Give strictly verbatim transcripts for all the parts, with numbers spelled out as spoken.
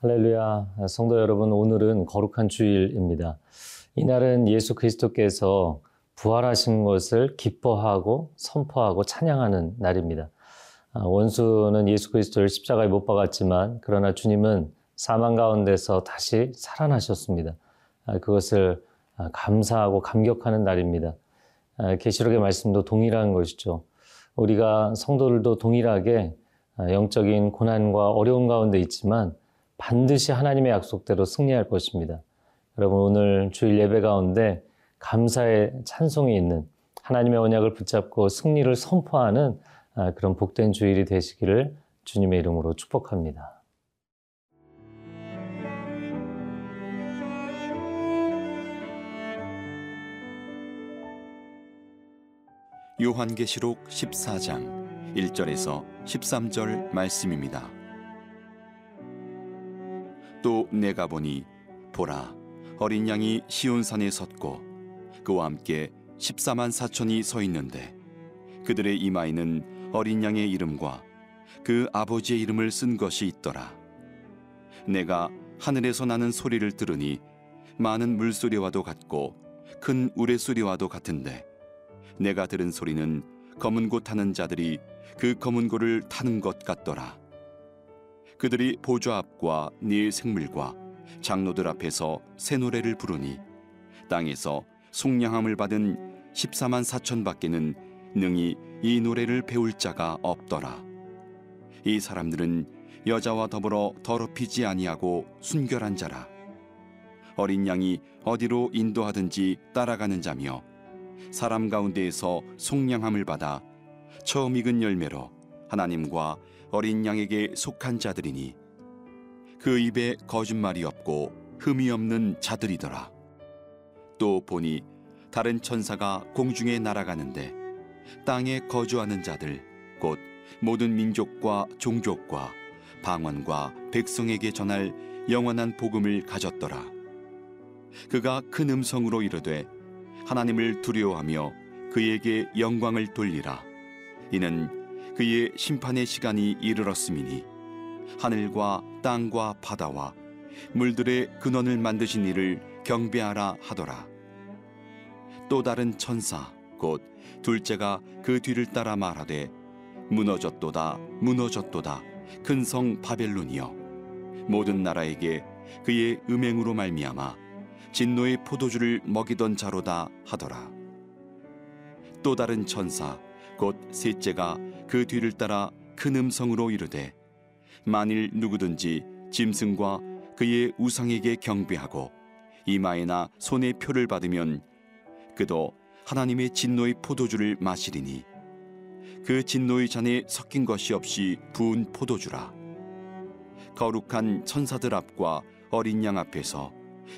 할렐루야, 성도 여러분, 오늘은 거룩한 주일입니다. 이날은 예수 그리스도께서 부활하신 것을 기뻐하고 선포하고 찬양하는 날입니다. 원수는 예수 그리스도를 십자가에 못 박았지만 그러나 주님은 사망 가운데서 다시 살아나셨습니다. 그것을 감사하고 감격하는 날입니다. 계시록의 말씀도 동일한 것이죠. 우리가 성도들도 동일하게 영적인 고난과 어려움 가운데 있지만 반드시 하나님의 약속대로 승리할 것입니다. 여러분, 오늘 주일 예배 가운데 감사의 찬송이 있는 하나님의 언약을 붙잡고 승리를 선포하는 그런 복된 주일이 되시기를 주님의 이름으로 축복합니다. 요한계시록 십사 장 일 절에서 십삼 절 말씀입니다. 또 내가 보니 보라, 어린 양이 시온산에 섰고 그와 함께 십사만 사천이 서 있는데 그들의 이마에는 어린 양의 이름과 그 아버지의 이름을 쓴 것이 있더라. 내가 하늘에서 나는 소리를 들으니 많은 물소리와도 같고 큰 우레소리와도 같은데 내가 들은 소리는 검은 고 타는 자들이 그 검은 고를 타는 것 같더라. 그들이 보좌 앞과 네 생물과 장로들 앞에서 새 노래를 부르니 땅에서 속량함을 받은 십사만 사천 밖에는 능히 이 노래를 배울 자가 없더라. 이 사람들은 여자와 더불어 더럽히지 아니하고 순결한 자라. 어린 양이 어디로 인도하든지 따라가는 자며 사람 가운데에서 속량함을 받아 처음 익은 열매로 하나님과 어린 양에게 속한 자들이니 그 입에 거짓말이 없고 흠이 없는 자들이더라. 또 보니 다른 천사가 공중에 날아가는데 땅에 거주하는 자들 곧 모든 민족과 종족과 방언과 백성에게 전할 영원한 복음을 가졌더라. 그가 큰 음성으로 이르되 하나님을 두려워하며 그에게 영광을 돌리라. 이는 그의 심판의 시간이 이르렀음이니 하늘과 땅과 바다와 물들의 근원을 만드신 이를 경배하라 하더라. 또 다른 천사 곧 둘째가 그 뒤를 따라 말하되 무너졌도다, 무너졌도다, 큰 성 바벨론이여, 모든 나라에게 그의 음행으로 말미암아 진노의 포도주를 먹이던 자로다 하더라. 또 다른 천사 곧 셋째가 그 뒤를 따라 큰 음성으로 이르되 만일 누구든지 짐승과 그의 우상에게 경배하고 이마에나 손에 표를 받으면 그도 하나님의 진노의 포도주를 마시리니 그 진노의 잔에 섞인 것이 없이 부은 포도주라. 거룩한 천사들 앞과 어린 양 앞에서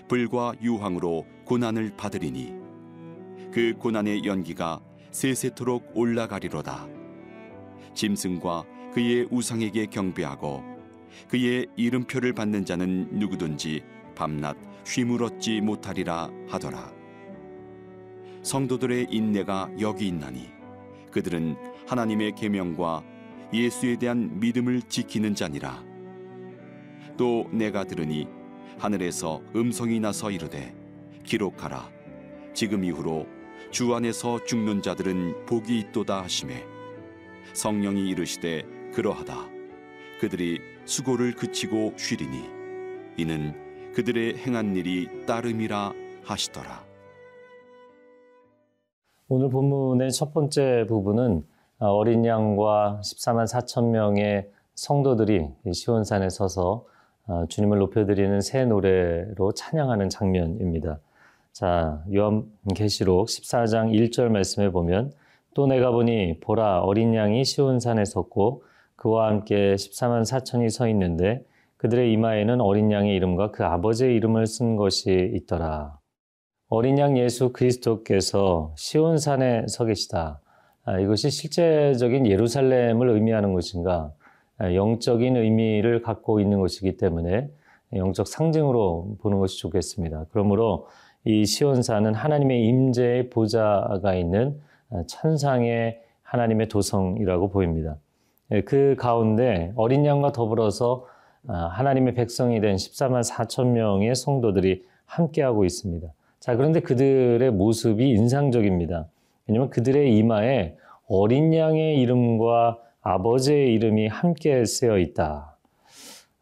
불과 유황으로 고난을 받으리니 그 고난의 연기가 세세토록 올라가리로다. 짐승과 그의 우상에게 경배하고 그의 이름표를 받는 자는 누구든지 밤낮 쉼을 얻지 못하리라 하더라. 성도들의 인내가 여기 있나니 그들은 하나님의 계명과 예수에 대한 믿음을 지키는 자니라. 또 내가 들으니 하늘에서 음성이 나서 이르되 기록하라. 지금 이후로 주 안에서 죽는 자들은 복이 있도다 하시매 성령이 이르시되 그러하다. 그들이 수고를 그치고 쉬리니 이는 그들의 행한 일이 따름이라 하시더라. 오늘 본문의 첫 번째 부분은 어린 양과 십사만 사천 명의 성도들이 시온산에 서서 주님을 높여드리는 새 노래로 찬양하는 장면입니다. 자, 요한계시록 십사 장 일 절 말씀에 보면 또 내가 보니 보라, 어린 양이 시온산에 섰고 그와 함께 십사만 사천이 서 있는데 그들의 이마에는 어린 양의 이름과 그 아버지의 이름을 쓴 것이 있더라. 어린 양 예수 그리스도께서 시온산에 서 계시다. 아, 이것이 실제적인 예루살렘을 의미하는 것인가? 아, 영적인 의미를 갖고 있는 것이기 때문에 영적 상징으로 보는 것이 좋겠습니다. 그러므로 이 시온산은 하나님의 임재의 보좌가 있는 천상의 하나님의 도성이라고 보입니다. 그 가운데 어린 양과 더불어서 하나님의 백성이 된 십사만 사천 명의 성도들이 함께하고 있습니다. 자, 그런데 그들의 모습이 인상적입니다. 왜냐하면 그들의 이마에 어린 양의 이름과 아버지의 이름이 함께 쓰여 있다.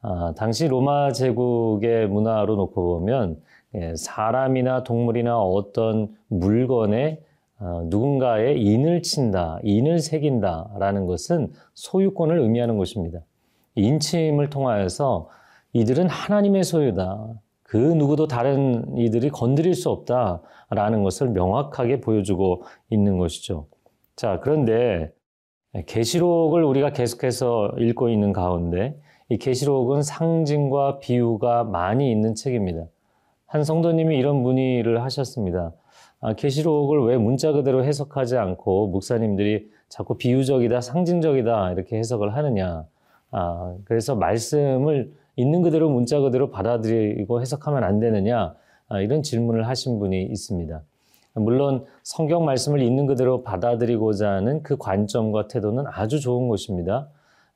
아, 당시 로마 제국의 문화로 놓고 보면 예, 사람이나 동물이나 어떤 물건에 어, 누군가의 인을 친다, 인을 새긴다라는 것은 소유권을 의미하는 것입니다. 인침을 통하여서 이들은 하나님의 소유다. 그 누구도 다른 이들이 건드릴 수 없다라는 것을 명확하게 보여주고 있는 것이죠. 자, 그런데 계시록을 우리가 계속해서 읽고 있는 가운데 이 계시록은 상징과 비유가 많이 있는 책입니다. 한 성도님이 이런 문의를 하셨습니다. 아, 계시록을 왜 문자 그대로 해석하지 않고 목사님들이 자꾸 비유적이다, 상징적이다 이렇게 해석을 하느냐. 아, 그래서 말씀을 있는 그대로 문자 그대로 받아들이고 해석하면 안 되느냐, 아, 이런 질문을 하신 분이 있습니다. 물론 성경 말씀을 있는 그대로 받아들이고자 하는 그 관점과 태도는 아주 좋은 것입니다.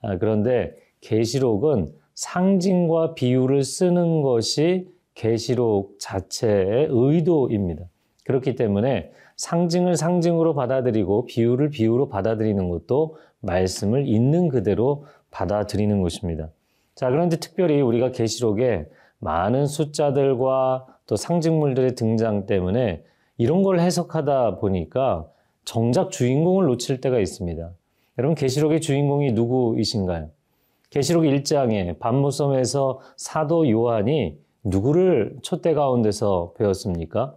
아, 그런데 계시록은 상징과 비유를 쓰는 것이 계시록 자체의 의도입니다. 그렇기 때문에 상징을 상징으로 받아들이고 비유를 비유로 받아들이는 것도 말씀을 있는 그대로 받아들이는 것입니다. 자, 그런데 특별히 우리가 계시록에 많은 숫자들과 또 상징물들의 등장 때문에 이런 걸 해석하다 보니까 정작 주인공을 놓칠 때가 있습니다. 여러분, 계시록의 주인공이 누구이신가요? 계시록 일 장에 밧모섬에서 사도 요한이 누구를 촛대 가운데서 배웠습니까?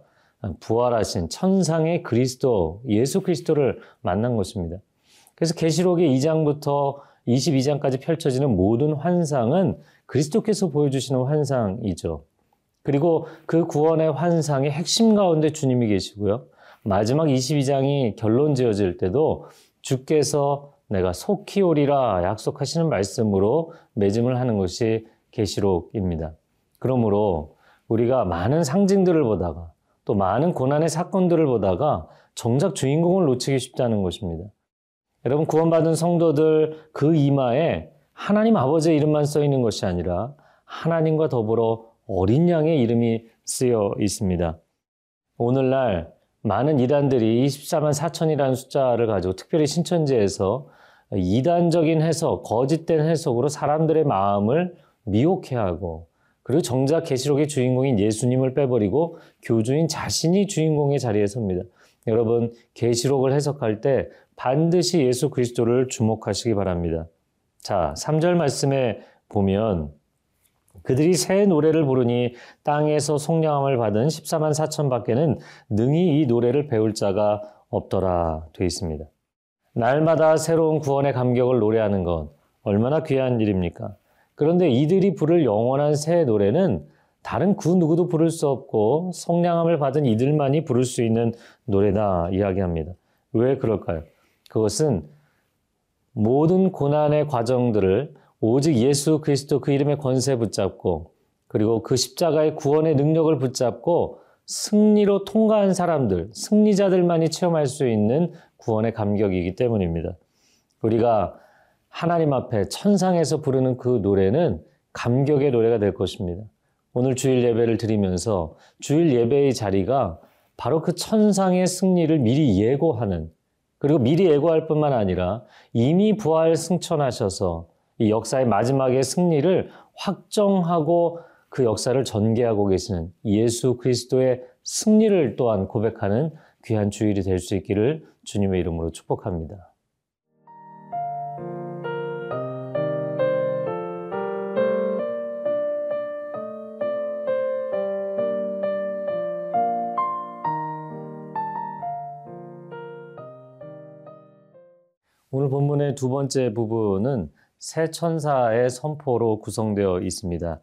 부활하신 천상의 그리스도, 예수 그리스도를 만난 것입니다. 그래서 계시록의 이 장부터 이십이 장까지 펼쳐지는 모든 환상은 그리스도께서 보여주시는 환상이죠. 그리고 그 구원의 환상의 핵심 가운데 주님이 계시고요. 마지막 이십이 장이 결론 지어질 때도 주께서 내가 속히 오리라 약속하시는 말씀으로 매짐을 하는 것이 계시록입니다. 그러므로 우리가 많은 상징들을 보다가 또 많은 고난의 사건들을 보다가 정작 주인공을 놓치기 쉽다는 것입니다. 여러분, 구원받은 성도들 그 이마에 하나님 아버지의 이름만 써 있는 것이 아니라 하나님과 더불어 어린 양의 이름이 쓰여 있습니다. 오늘날 많은 이단들이 이십사만 사천이라는 숫자를 가지고 특별히 신천지에서 이단적인 해석, 거짓된 해석으로 사람들의 마음을 미혹해하고 그리고 정작 계시록의 주인공인 예수님을 빼버리고 교주인 자신이 주인공의 자리에 섭니다. 여러분, 계시록을 해석할 때 반드시 예수 그리스도를 주목하시기 바랍니다. 자, 삼 절 말씀에 보면 그들이 새 노래를 부르니 땅에서 속량함을 받은 십사만 사천 밖에는 능히 이 노래를 배울 자가 없더라 되어 있습니다. 날마다 새로운 구원의 감격을 노래하는 건 얼마나 귀한 일입니까? 그런데 이들이 부를 영원한 새 노래는 다른 그 누구도 부를 수 없고 속량함을 받은 이들만이 부를 수 있는 노래다 이야기합니다. 왜 그럴까요? 그것은 모든 고난의 과정들을 오직 예수 그리스도 그 이름의 권세 붙잡고 그리고 그 십자가의 구원의 능력을 붙잡고 승리로 통과한 사람들, 승리자들만이 체험할 수 있는 구원의 감격이기 때문입니다. 우리가 하나님 앞에 천상에서 부르는 그 노래는 감격의 노래가 될 것입니다. 오늘 주일 예배를 드리면서 주일 예배의 자리가 바로 그 천상의 승리를 미리 예고하는, 그리고 미리 예고할 뿐만 아니라 이미 부활 승천하셔서 이 역사의 마지막의 승리를 확정하고 그 역사를 전개하고 계시는 예수 그리스도의 승리를 또한 고백하는 귀한 주일이 될 수 있기를 주님의 이름으로 축복합니다. 오늘 본문의 두 번째 부분은 새 천사의 선포로 구성되어 있습니다.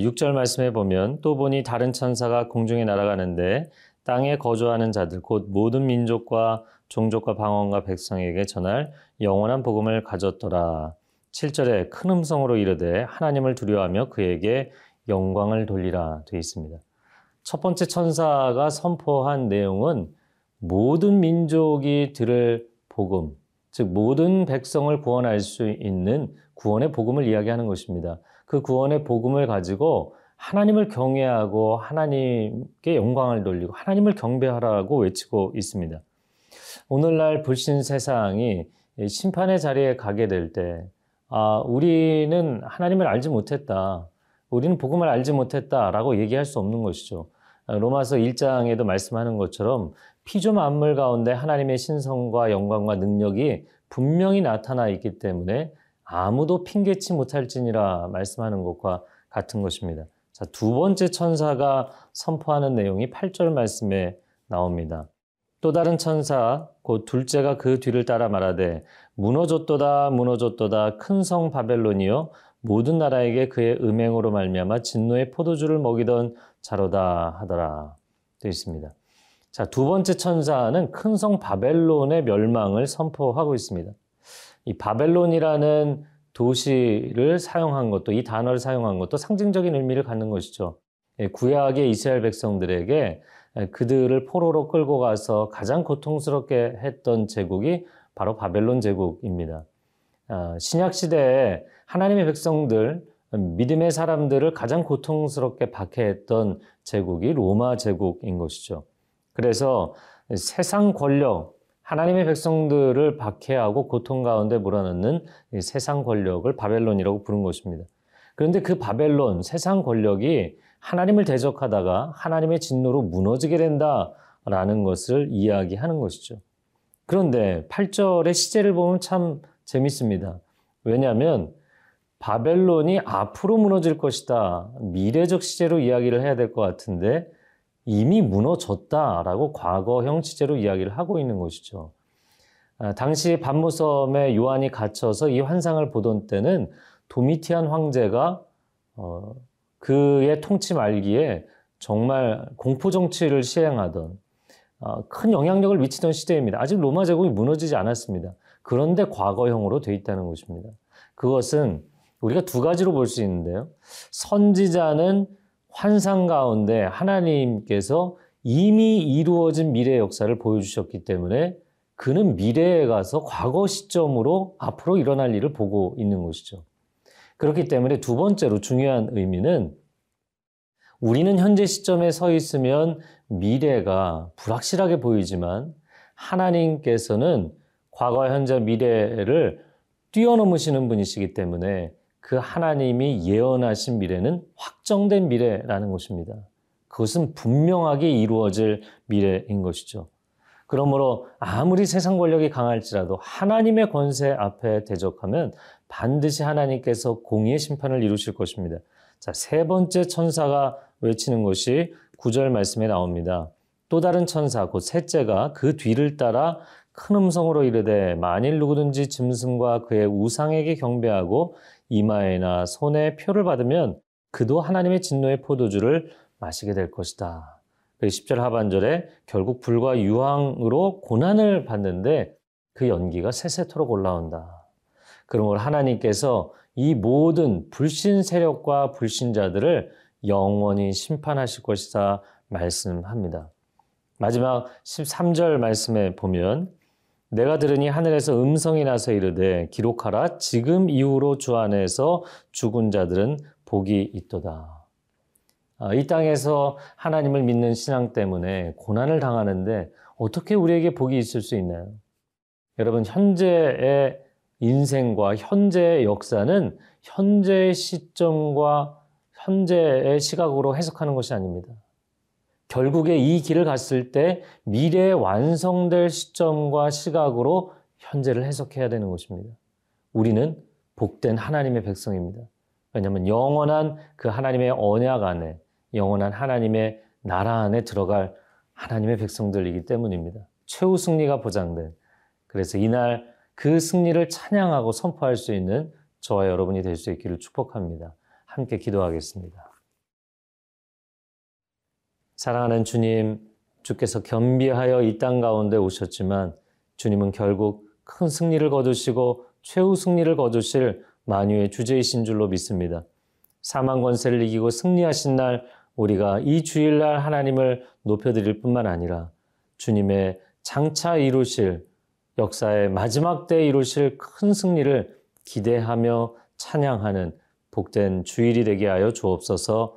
육 절 말씀해 보면 또 보니 다른 천사가 공중에 날아가는데 땅에 거주하는 자들 곧 모든 민족과 종족과 방언과 백성에게 전할 영원한 복음을 가졌더라. 칠 절에 큰 음성으로 이르되 하나님을 두려워하며 그에게 영광을 돌리라 되어 있습니다. 첫 번째 천사가 선포한 내용은 모든 민족이 들을 복음, 즉 모든 백성을 구원할 수 있는 구원의 복음을 이야기하는 것입니다. 그 구원의 복음을 가지고 하나님을 경외하고 하나님께 영광을 돌리고 하나님을 경배하라고 외치고 있습니다. 오늘날 불신 세상이 심판의 자리에 가게 될 때 아, 우리는 하나님을 알지 못했다. 우리는 복음을 알지 못했다라고 얘기할 수 없는 것이죠. 로마서 일 장에도 말씀하는 것처럼 피조 만물 가운데 하나님의 신성과 영광과 능력이 분명히 나타나 있기 때문에 아무도 핑계치 못할지니라 말씀하는 것과 같은 것입니다. 자, 두 번째 천사가 선포하는 내용이 팔 절 말씀에 나옵니다. 또 다른 천사 곧 둘째가 그 뒤를 따라 말하되 무너졌도다 무너졌도다 큰 성 바벨론이여 모든 나라에게 그의 음행으로 말미암아 진노의 포도주를 먹이던 자로다 하더라 되어 있습니다. 자, 두 번째 천사는 큰 성 바벨론의 멸망을 선포하고 있습니다. 이 바벨론이라는 도시를 사용한 것도 이 단어를 사용한 것도 상징적인 의미를 갖는 것이죠. 구약의 이스라엘 백성들에게 그들을 포로로 끌고 가서 가장 고통스럽게 했던 제국이 바로 바벨론 제국입니다. 신약시대에 하나님의 백성들, 믿음의 사람들을 가장 고통스럽게 박해했던 제국이 로마 제국인 것이죠. 그래서 세상 권력, 하나님의 백성들을 박해하고 고통 가운데 몰아넣는 세상 권력을 바벨론이라고 부른 것입니다. 그런데 그 바벨론, 세상 권력이 하나님을 대적하다가 하나님의 진노로 무너지게 된다라는 것을 이야기하는 것이죠. 그런데 팔 절의 시제를 보면 참 재밌습니다. 왜냐하면 바벨론이 앞으로 무너질 것이다. 미래적 시제로 이야기를 해야 될 것 같은데 이미 무너졌다라고 과거형 시제로 이야기를 하고 있는 것이죠. 당시 반모섬에 요한이 갇혀서 이 환상을 보던 때는 도미티안 황제가 그의 통치 말기에 정말 공포정치를 시행하던 큰 영향력을 미치던 시대입니다. 아직 로마 제국이 무너지지 않았습니다. 그런데 과거형으로 되어 있다는 것입니다. 그것은 우리가 두 가지로 볼 수 있는데요. 선지자는 환상 가운데 하나님께서 이미 이루어진 미래의 역사를 보여주셨기 때문에 그는 미래에 가서 과거 시점으로 앞으로 일어날 일을 보고 있는 것이죠. 그렇기 때문에 두 번째로 중요한 의미는 우리는 현재 시점에 서 있으면 미래가 불확실하게 보이지만 하나님께서는 과거, 현재, 미래를 뛰어넘으시는 분이시기 때문에 그 하나님이 예언하신 미래는 확정된 미래라는 것입니다. 그것은 분명하게 이루어질 미래인 것이죠. 그러므로 아무리 세상 권력이 강할지라도 하나님의 권세 앞에 대적하면 반드시 하나님께서 공의의 심판을 이루실 것입니다. 자, 세 번째 천사가 외치는 것이 구 절 말씀에 나옵니다. 또 다른 천사 곧 셋째가 그 뒤를 따라 큰 음성으로 이르되 만일 누구든지 짐승과 그의 우상에게 경배하고 이마에나 손에 표를 받으면 그도 하나님의 진노의 포도주를 마시게 될 것이다. 십 절 하반절에 결국 불과 유황으로 고난을 받는데 그 연기가 세세토록 올라온다. 그러므로 하나님께서 이 모든 불신 세력과 불신자들을 영원히 심판하실 것이다 말씀합니다. 마지막 십삼 절 말씀에 보면 내가 들으니 하늘에서 음성이 나서 이르되 기록하라 지금 이후로 주 안에서 죽은 자들은 복이 있도다. 이 땅에서 하나님을 믿는 신앙 때문에 고난을 당하는데 어떻게 우리에게 복이 있을 수 있나요? 여러분 현재의 인생과 현재의 역사는 현재의 시점과 현재의 시각으로 해석하는 것이 아닙니다. 결국에 이 길을 갔을 때 미래에 완성될 시점과 시각으로 현재를 해석해야 되는 것입니다. 우리는 복된 하나님의 백성입니다. 왜냐하면 영원한 그 하나님의 언약 안에 영원한 하나님의 나라 안에 들어갈 하나님의 백성들이기 때문입니다. 최후 승리가 보장된 그래서 이날 그 승리를 찬양하고 선포할 수 있는 저와 여러분이 될 수 있기를 축복합니다. 함께 기도하겠습니다. 사랑하는 주님, 주께서 겸비하여 이 땅 가운데 오셨지만 주님은 결국 큰 승리를 거두시고 최후 승리를 거두실 만유의 주제이신 줄로 믿습니다. 사망 권세를 이기고 승리하신 날 우리가 이 주일날 하나님을 높여드릴 뿐만 아니라 주님의 장차 이루실 역사의 마지막 때에 이루실 큰 승리를 기대하며 찬양하는 복된 주일이 되게 하여 주옵소서.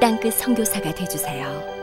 땅끝 선교사가 되어주세요.